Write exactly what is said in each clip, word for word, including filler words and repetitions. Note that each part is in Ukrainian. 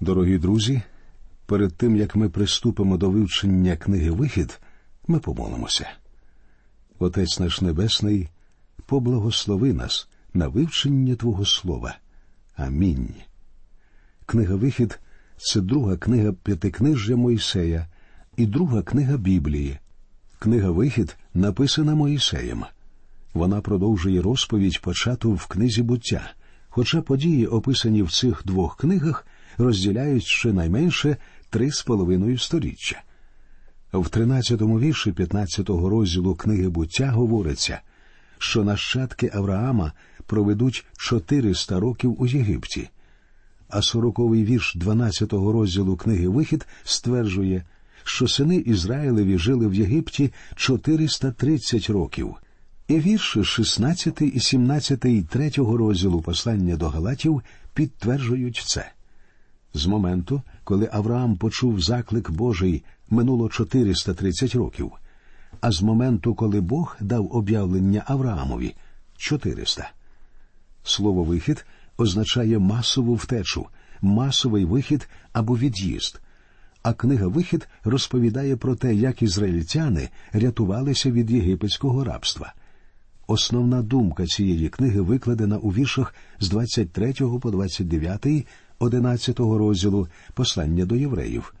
Дорогі друзі, перед тим, як ми приступимо до вивчення книги «Вихід», ми помолимося. Отець наш Небесний, поблагослови нас на вивчення Твого Слова. Амінь. Книга «Вихід» – це друга книга п'ятикнижжя Мойсея і друга книга Біблії. Книга «Вихід» написана Мойсеєм. Вона продовжує розповідь, почату в книзі «Буття», хоча події, описані в цих двох книгах, розділяють щонайменше три з половиною сторіччя. В тринадцятому вірші п'ятнадцятого розділу книги «Буття» говориться, що нащадки Авраама проведуть чотириста років у Єгипті. А сороковий вірш дванадцятого розділу книги «Вихід» стверджує, що сини Ізраїлеві жили в Єгипті чотириста тридцять років. І вірші шістнадцятий і сімнадцятий і третього розділу послання до Галатів підтверджують це. З моменту, коли Авраам почув заклик Божий, минуло чотириста тридцять років, а з моменту, коли Бог дав об'явлення Авраамові – чотириста. Слово «вихід» означає масову втечу, масовий вихід або від'їзд, а книга «Вихід» розповідає про те, як ізраїльтяни рятувалися від єгипетського рабства. Основна думка цієї книги викладена у віршах з двадцять третього по двадцять дев'ятий, одинадцятого розділу «Послання до євреїв».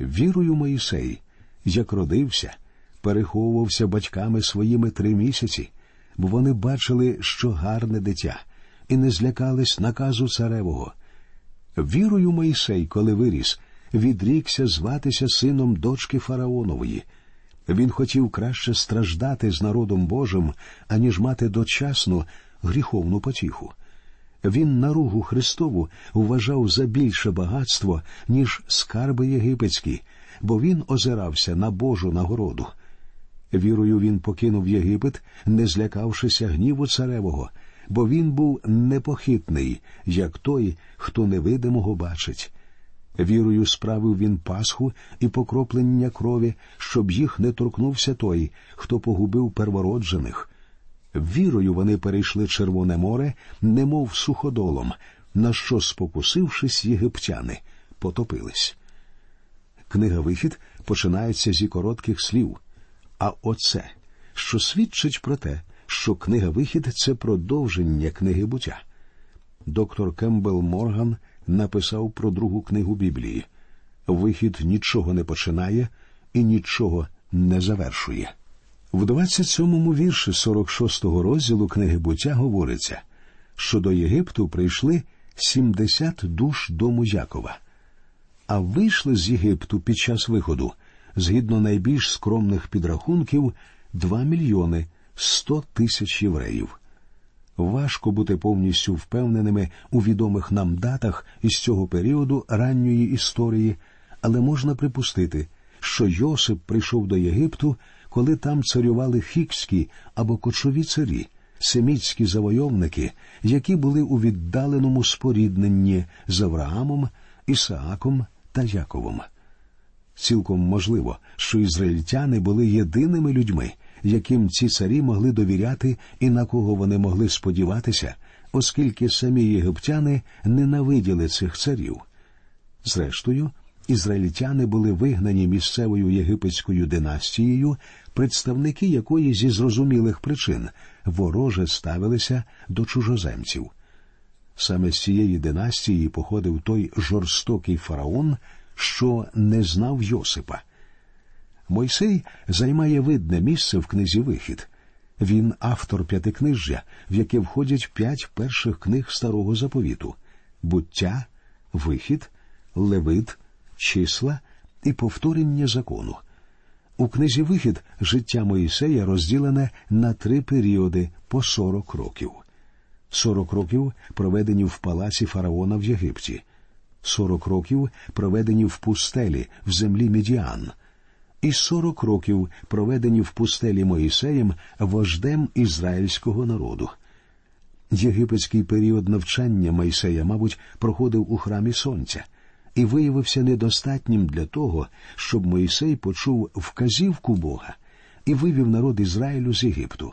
«Вірою Моїсей, як родився, переховувався батьками своїми три місяці, бо вони бачили, що гарне дитя, і не злякались наказу царевого. Вірою Моїсей, коли виріс, відрікся зватися сином дочки фараонової. Він хотів краще страждати з народом Божим, аніж мати дочасну гріховну потіху. Він наругу Христову вважав за більше багатство, ніж скарби єгипетські, бо він озирався на Божу нагороду. Вірою він покинув Єгипет, не злякавшися гніву царевого, бо він був непохитний, як той, хто невидимого бачить. Вірою справив він Пасху і покроплення крові, щоб їх не торкнувся той, хто погубив первороджених. Вірою вони перейшли Червоне море, немов суходолом, на що, спокусившись, єгиптяни потопились». Книга «Вихід» починається зі коротких слів. А оце, що свідчить про те, що книга «Вихід» – це продовження книги «Буття». Доктор Кембл Морган написав про другу книгу Біблії. «Вихід» нічого не починає і нічого не завершує. В двадцять сьомому вірші сорок шостого розділу книги «Буття» говориться, що до Єгипту прийшли сімдесят душ дому Якова, а вийшли з Єгипту під час виходу, згідно найбільш скромних підрахунків, два мільйони сто тисяч євреїв. Важко бути повністю впевненими у відомих нам датах із цього періоду ранньої історії, але можна припустити, що Йосип прийшов до Єгипту, коли там царювали хікські або кочові царі, семітські завойовники, які були у віддаленому спорідненні з Авраамом, Ісааком та Яковом. Цілком можливо, що ізраїльтяни були єдиними людьми, яким ці царі могли довіряти і на кого вони могли сподіватися, оскільки самі єгиптяни ненавиділи цих царів. Зрештою, ізраїльтяни були вигнані місцевою єгипетською династією, представники якої зі зрозумілих причин вороже ставилися до чужоземців. Саме з цієї династії походив той жорстокий фараон, що не знав Йосипа. Мойсей займає видне місце в книзі «Вихід». Він автор п'ятикнижжя, в яке входять п'ять перших книг Старого Заповіту – «Буття», «Вихід», «Левит», «Числа» і «Повторення закону». У книзі «Вихід» життя Мойсея розділене на три періоди по сорок років. Сорок років проведені в палаці фараона в Єгипті. Сорок років проведені в пустелі, в землі Мідіан. І сорок років проведені в пустелі Мойсеєм, вождем ізраїльського народу. Єгипетський період навчання Мойсея, мабуть, проходив у храмі Сонця і виявився недостатнім для того, щоб Мойсей почув вказівку Бога і вивів народ Ізраїлю з Єгипту.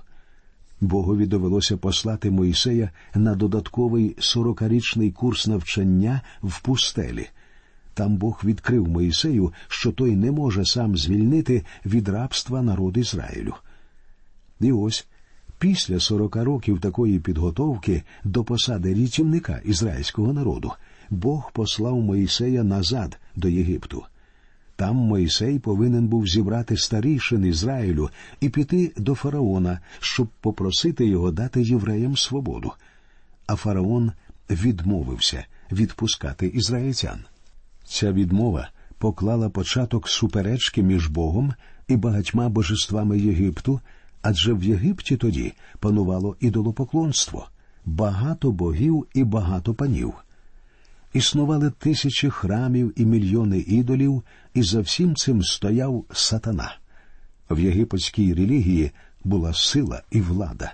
Богові довелося послати Мойсея на додатковий сорокарічний курс навчання в пустелі. Там Бог відкрив Мойсею, що той не може сам звільнити від рабства народ Ізраїлю. І ось, після сорока років такої підготовки до посади рятівника ізраїльського народу, Бог послав Мойсея назад до Єгипту. Там Мойсей повинен був зібрати старішин Ізраїлю і піти до фараона, щоб попросити його дати євреям свободу. А фараон відмовився відпускати ізраїльтян. Ця відмова поклала початок суперечки між Богом і багатьма божествами Єгипту, адже в Єгипті тоді панувало ідолопоклонство, багато богів і багато панів. Існували тисячі храмів і мільйони ідолів, і за всім цим стояв сатана. В єгипетській релігії була сила і влада.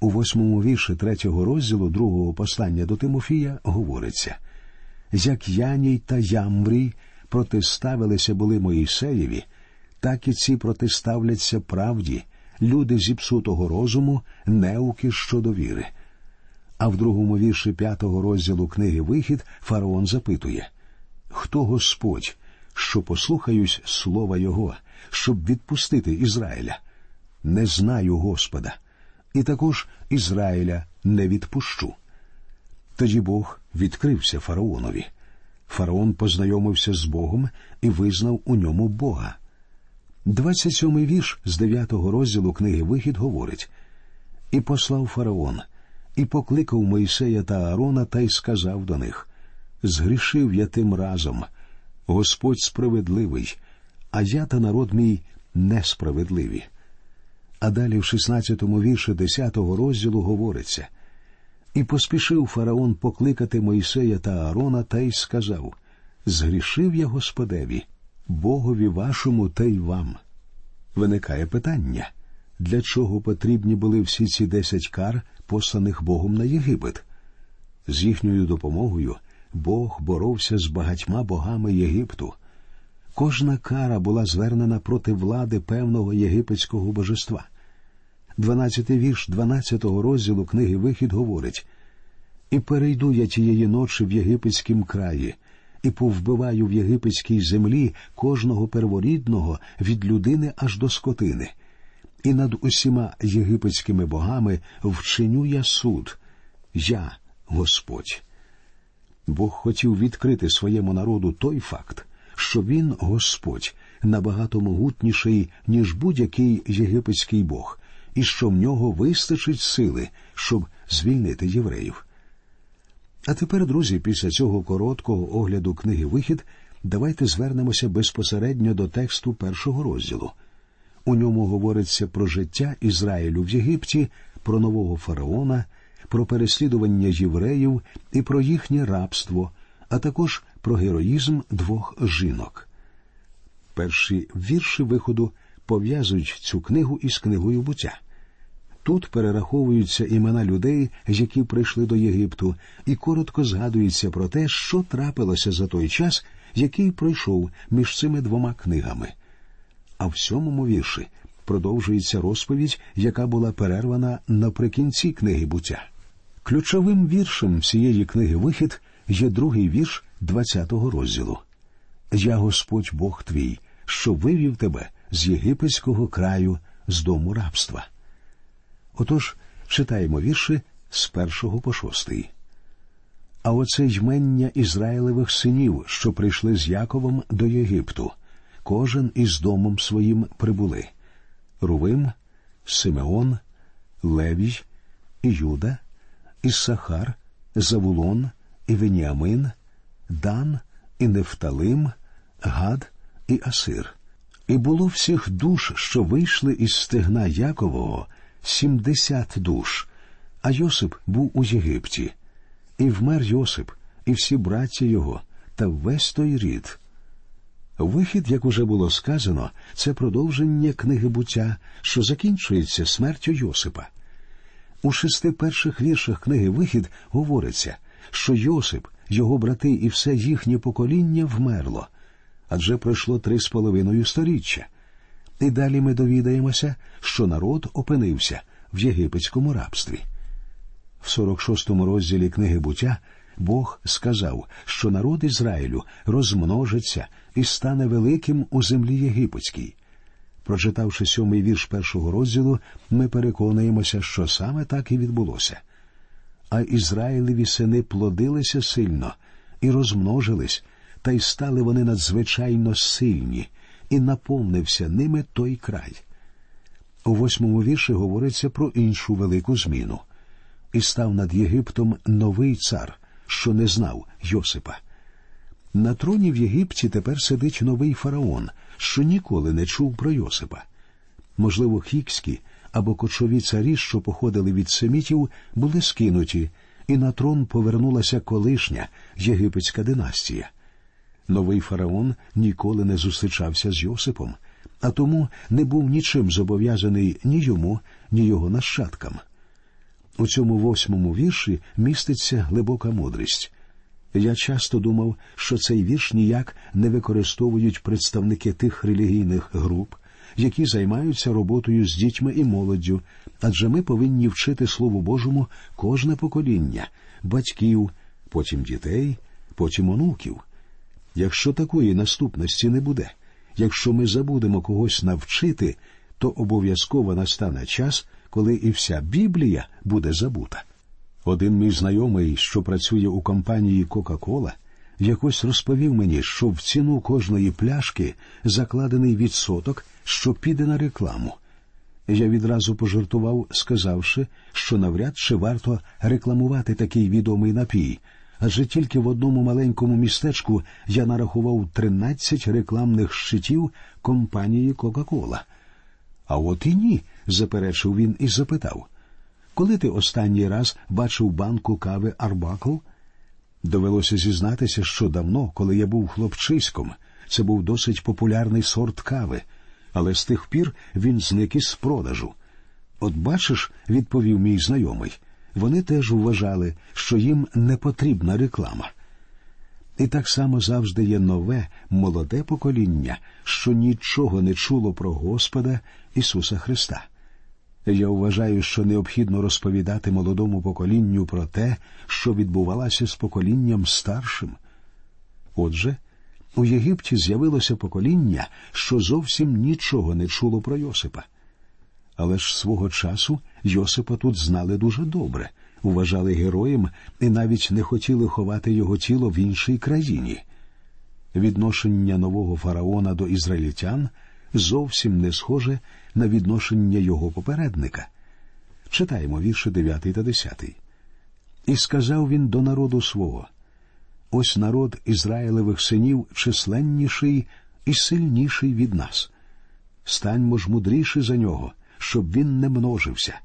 У восьмому вірші третього розділу другого послання до Тимофія говориться: «Як Яній та Ямврій протиставилися були Моїсеєві, так і ці протиставляться правді, люди зіпсутого розуму, неуки щодо віри». А в другому вірші п'ятого розділу книги «Вихід» фараон запитує: «Хто Господь, що послухаюсь слова Його, щоб відпустити Ізраїля? Не знаю Господа, і також Ізраїля не відпущу». Тоді Бог відкрився фараонові. Фараон познайомився з Богом і визнав у ньому Бога. двадцять сьомий вірш з дев'ятого розділу книги «Вихід» говорить: «І послав фараон, і покликав Мойсея та Аарона, та й сказав до них: «Згрішив я тим разом, Господь справедливий, а я та народ мій несправедливі». А далі в шістнадцятому вірші десятого розділу говориться: «І поспішив фараон покликати Мойсея та Аарона, та й сказав: «Згрішив я Господеві, Богові вашому та й вам». Виникає питання: для чого потрібні були всі ці десять кар, посланих Богом на Єгипет? З їхньою допомогою Бог боровся з багатьма богами Єгипту. Кожна кара була звернена проти влади певного єгипетського божества. дванадцятий вірш дванадцятого розділу книги «Вихід» говорить: «І перейду я тієї ночі в єгипетськім краї, і повбиваю в єгипетській землі кожного перворідного від людини аж до скотини. І над усіма єгипетськими богами вчиню я суд. Я Господь». Бог хотів відкрити своєму народу той факт, що він, Господь, набагато могутніший, ніж будь-який єгипетський бог, і що в нього вистачить сили, щоб звільнити євреїв. А тепер, друзі, після цього короткого огляду книги «Вихід» давайте звернемося безпосередньо до тексту першого розділу. У ньому говориться про життя Ізраїлю в Єгипті, про нового фараона, про переслідування євреїв і про їхнє рабство, а також про героїзм двох жінок. Перші вірші «Виходу» пов'язують цю книгу із книгою «Буття». Тут перераховуються імена людей, які прийшли до Єгипту, і коротко згадується про те, що трапилося за той час, який пройшов між цими двома книгами. А в сьомому вірші продовжується розповідь, яка була перервана наприкінці книги «Буття». Ключовим віршем всієї книги «Вихід» є другий вірш двадцятого розділу: «Я Господь Бог твій, що вивів тебе з єгипетського краю, з дому рабства». Отож, читаємо вірші з першого по шостий. «А оце ймення Ізраїлевих синів, що прийшли з Яковом до Єгипту. Кожен із домом своїм прибули: Рувим, Симеон, Левій, Юда, Іссахар, Завулон і Веніамин, Дан і Нефталим, Гад і Асир. І було всіх душ, що вийшли із стегна Якового, сімдесят душ, а Йосип був у Єгипті. І вмер Йосип, і всі браття його, та весь той рід». Вихід, як уже було сказано, це продовження книги «Буття», що закінчується смертю Йосипа. У шести перших віршах книги «Вихід» говориться, що Йосип, його брати і все їхнє покоління вмерло, адже пройшло три з половиною сторіччя. І далі ми довідаємося, що народ опинився в єгипетському рабстві. В сорок шостому розділі книги «Буття» Бог сказав, що народ Ізраїлю розмножиться і стане великим у землі єгипетській. Прочитавши сьомий вірш першого розділу, ми переконаємося, що саме так і відбулося. А Ізраїлеві сини плодилися сильно і розмножились, та й стали вони надзвичайно сильні, і наповнився ними той край. У восьмому вірші говориться про іншу велику зміну. І став над Єгиптом новий цар, що не знав Йосипа. На троні в Єгипті тепер сидить новий фараон, що ніколи не чув про Йосипа. Можливо, хікські або кочові царі, що походили від семітів, були скинуті, і на трон повернулася колишня єгипетська династія. Новий фараон ніколи не зустрічався з Йосипом, а тому не був нічим зобов'язаний ні йому, ні його нащадкам. У цьому восьмому вірші міститься глибока мудрість. Я часто думав, що цей вірш ніяк не використовують представники тих релігійних груп, які займаються роботою з дітьми і молоддю, адже ми повинні вчити Слову Божому кожне покоління – батьків, потім дітей, потім онуків. Якщо такої наступності не буде, якщо ми забудемо когось навчити, то обов'язково настане час, коли і вся Біблія буде забута. Один мій знайомий, що працює у компанії «Кока-Кола», якось розповів мені, що в ціну кожної пляшки закладений відсоток, що піде на рекламу. Я відразу пожартував, сказавши, що навряд чи варто рекламувати такий відомий напій, адже тільки в одному маленькому містечку я нарахував тринадцять рекламних щитів компанії «Кока-Кола». «А от і ні», – заперечив він і запитав. «Коли ти останній раз бачив банку кави «Арбакл»?» Довелося зізнатися, що давно, коли я був хлопчиськом, це був досить популярний сорт кави, але з тих пір він зник із продажу. «От бачиш», – відповів мій знайомий, – «вони теж вважали, що їм не потрібна реклама». І так само завжди є нове, молоде покоління, що нічого не чуло про Господа Ісуса Христа. Я вважаю, що необхідно розповідати молодому поколінню про те, що відбувалося з поколінням старшим. Отже, у Єгипті з'явилося покоління, що зовсім нічого не чуло про Йосипа. Але ж свого часу Йосипа тут знали дуже добре, вважали героєм і навіть не хотіли ховати його тіло в іншій країні. Відношення нового фараона до ізраїльтян зовсім не схоже на відношення його попередника. Читаємо вірші дев'ятий та десятий. «І сказав він до народу свого: ось народ Ізраїлевих синів численніший і сильніший від нас. Станьмо ж мудріші за нього, щоб він не множився.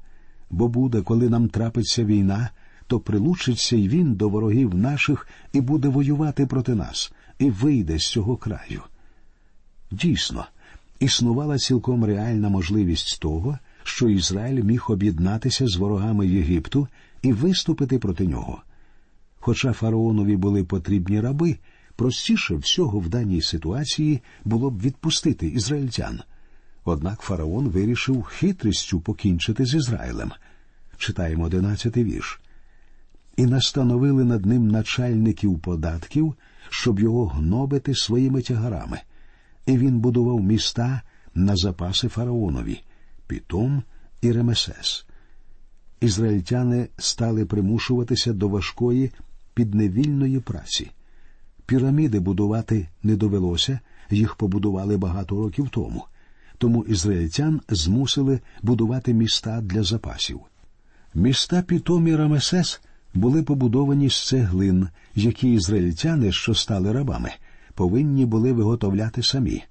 Бо буде, коли нам трапиться війна, то прилучиться й він до ворогів наших і буде воювати проти нас, і вийде з цього краю». Дійсно, існувала цілком реальна можливість того, що Ізраїль міг об'єднатися з ворогами Єгипту і виступити проти нього. Хоча фараонові були потрібні раби, простіше всього в даній ситуації було б відпустити ізраїльтян. Однак фараон вирішив хитрістю покінчити з Ізраїлем. Читаємо одинадцятий вірш. «І настановили над ним начальників податків, щоб його гнобити своїми тягарами. І він будував міста на запаси фараонові – Пітом і Ремесес». Ізраїльтяни стали примушуватися до важкої підневільної праці. Піраміди будувати не довелося, їх побудували багато років тому. Тому ізраїльтян змусили будувати міста для запасів. Міста Пітом і Рамесес були побудовані з цеглин, які ізраїльтяни, що стали рабами, повинні були виготовляти самі.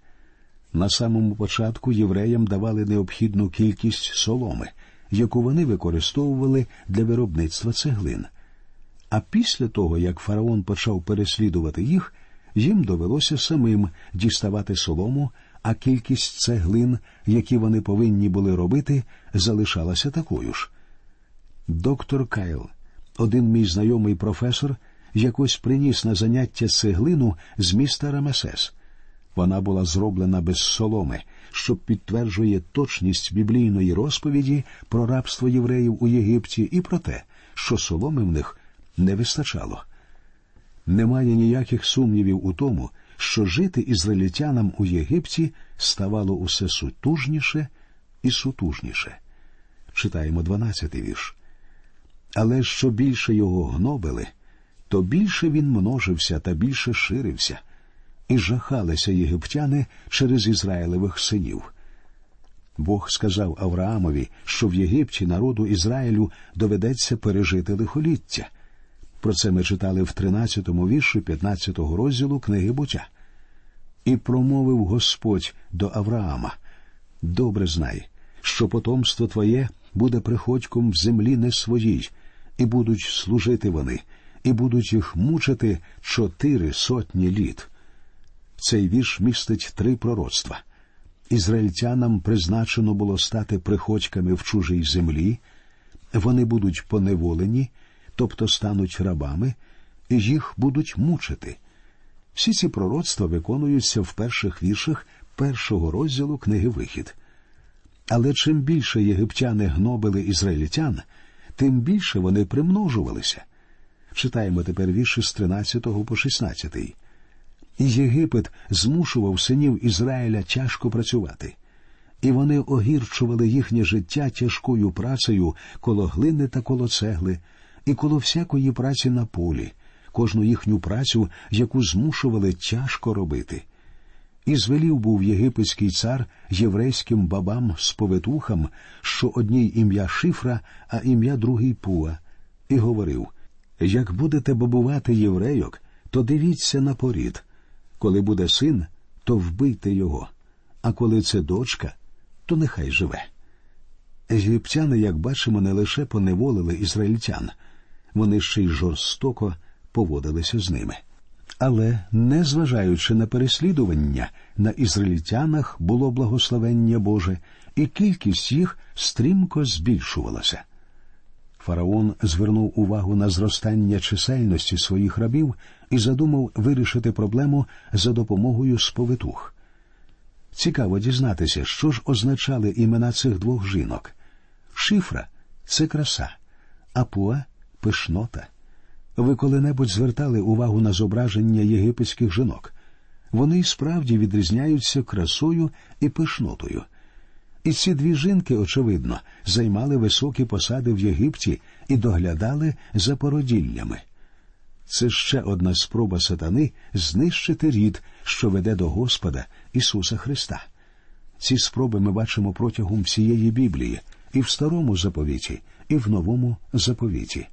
На самому початку євреям давали необхідну кількість соломи, яку вони використовували для виробництва цеглин. А після того, як фараон почав переслідувати їх, їм довелося самим діставати солому, а кількість цеглин, які вони повинні були робити, залишалася такою ж. Доктор Кайл, один мій знайомий професор, якось приніс на заняття цеглину з міста Рамесес. Вона була зроблена без соломи, що підтверджує точність біблійної розповіді про рабство євреїв у Єгипті і про те, що соломи в них не вистачало. Немає ніяких сумнівів у тому, що жити ізраїльтянам у Єгипті ставало усе сутужніше і сутужніше. Читаємо дванадцятий вірш. Але що більше його гнобили, то більше він множився та більше ширився, і жахалися єгиптяни через Ізраїлевих синів. Бог сказав Авраамові, що в Єгипті народу Ізраїлю доведеться пережити лихоліття. Про це ми читали в тринадцятому вірші п'ятнадцятого розділу книги Буття. «І промовив Господь до Авраама, добре знай, що потомство твоє буде приходьком в землі не своїй, і будуть служити вони, і будуть їх мучити чотири сотні літ». Цей вірш містить три пророцтва. Ізраїльтянам призначено було стати приходьками в чужій землі, вони будуть поневолені, тобто стануть рабами, і їх будуть мучити. Всі ці пророцтва виконуються в перших віршах першого розділу книги «Вихід». Але чим більше єгиптяни гнобили ізраїльтян, тим більше вони примножувалися. Читаємо тепер вірші з тринадцятого по шістнадцятий. Єгипет змушував синів Ізраїля тяжко працювати, і вони огірчували їхнє життя тяжкою працею коло глини та коло цегли, і коло всякої праці на полі, кожну їхню працю, яку змушували тяжко робити. І звелів був єгипетський цар єврейським бабам з повитухам, що одній ім'я Шифра, а ім'я другий Пуа, і говорив, «Як будете бабувати єврейок, то дивіться на порід. Коли буде син, то вбийте його, а коли це дочка, то нехай живе». Єгиптяни, як бачимо, не лише поневолили ізраїльтян, вони ще й жорстоко поводилися з ними. Але, незважаючи на переслідування, на ізраїльтянах було благословення Боже, і кількість їх стрімко збільшувалася. Фараон звернув увагу на зростання чисельності своїх рабів і задумав вирішити проблему за допомогою сповитух. Цікаво дізнатися, що ж означали імена цих двох жінок. Шифра – це краса, а Пуа – пишнота. Ви коли-небудь звертали увагу на зображення єгипетських жінок? Вони справді відрізняються красою і пишнотою. І ці дві жінки, очевидно, займали високі посади в Єгипті і доглядали за породіллями. Це ще одна спроба сатани знищити рід, що веде до Господа Ісуса Христа. Ці спроби ми бачимо протягом всієї Біблії, і в Старому Заповіті, і в Новому Заповіті.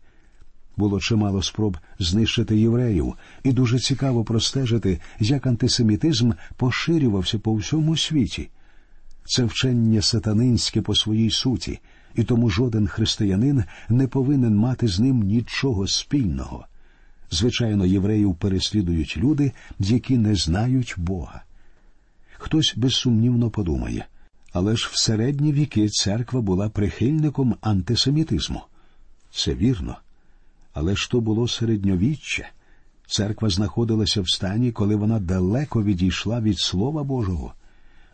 Було чимало спроб знищити євреїв, і дуже цікаво простежити, як антисемітизм поширювався по всьому світі. Це вчення сатанинське по своїй суті, і тому жоден християнин не повинен мати з ним нічого спільного. Звичайно, євреїв переслідують люди, які не знають Бога. Хтось безсумнівно подумає, але ж в середні віки церква була прихильником антисемітизму. Це вірно. Але ж то було середньовіччя. Церква знаходилася в стані, коли вона далеко відійшла від Слова Божого.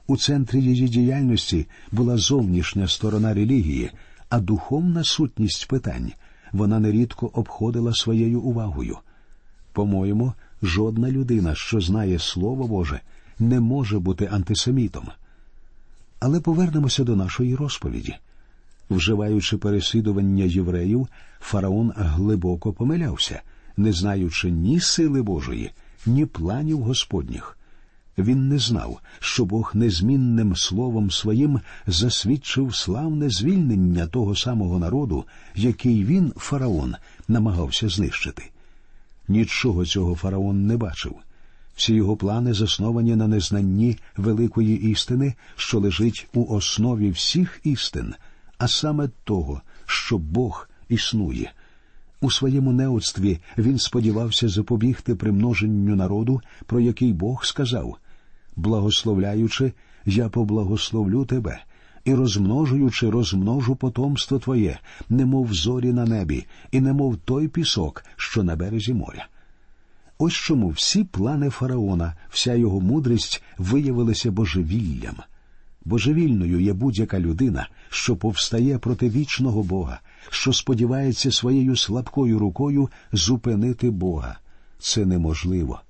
У центрі її діяльності була зовнішня сторона релігії, а духовна сутність питань вона нерідко обходила своєю увагою. По-моєму, жодна людина, що знає Слово Боже, не може бути антисемітом. Але повернемося до нашої розповіді. Вживаючи переслідування євреїв, фараон глибоко помилявся, не знаючи ні сили Божої, ні планів Господніх. Він не знав, що Бог незмінним словом своїм засвідчив славне звільнення того самого народу, який він, фараон, намагався знищити. Нічого цього фараон не бачив. Всі його плани засновані на незнанні великої істини, що лежить у основі всіх істин, а саме того, що Бог існує. У своєму неоцтві він сподівався запобігти примноженню народу, про який Бог сказав, «Благословляючи, я поблагословлю тебе, і розмножуючи, розмножу потомство твоє, немов зорі на небі, і немов той пісок, що на березі моря». Ось чому всі плани фараона, вся його мудрість виявилися божевіллям. Божевільною є будь-яка людина, що повстає проти вічного Бога, що сподівається своєю слабкою рукою зупинити Бога. Це неможливо.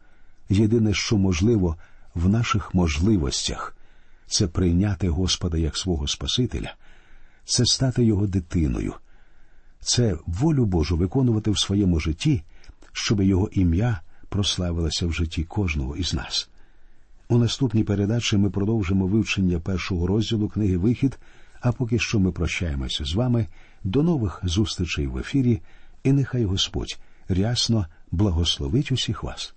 Єдине, що можливо в наших можливостях, це прийняти Господа як свого Спасителя, це стати Його дитиною, це волю Божу виконувати в своєму житті, щоб Його ім'я прославилося в житті кожного із нас. У наступній передачі ми продовжимо вивчення першого розділу книги «Вихід», а поки що ми прощаємося з вами. До нових зустрічей в ефірі, і нехай Господь рясно благословить усіх вас.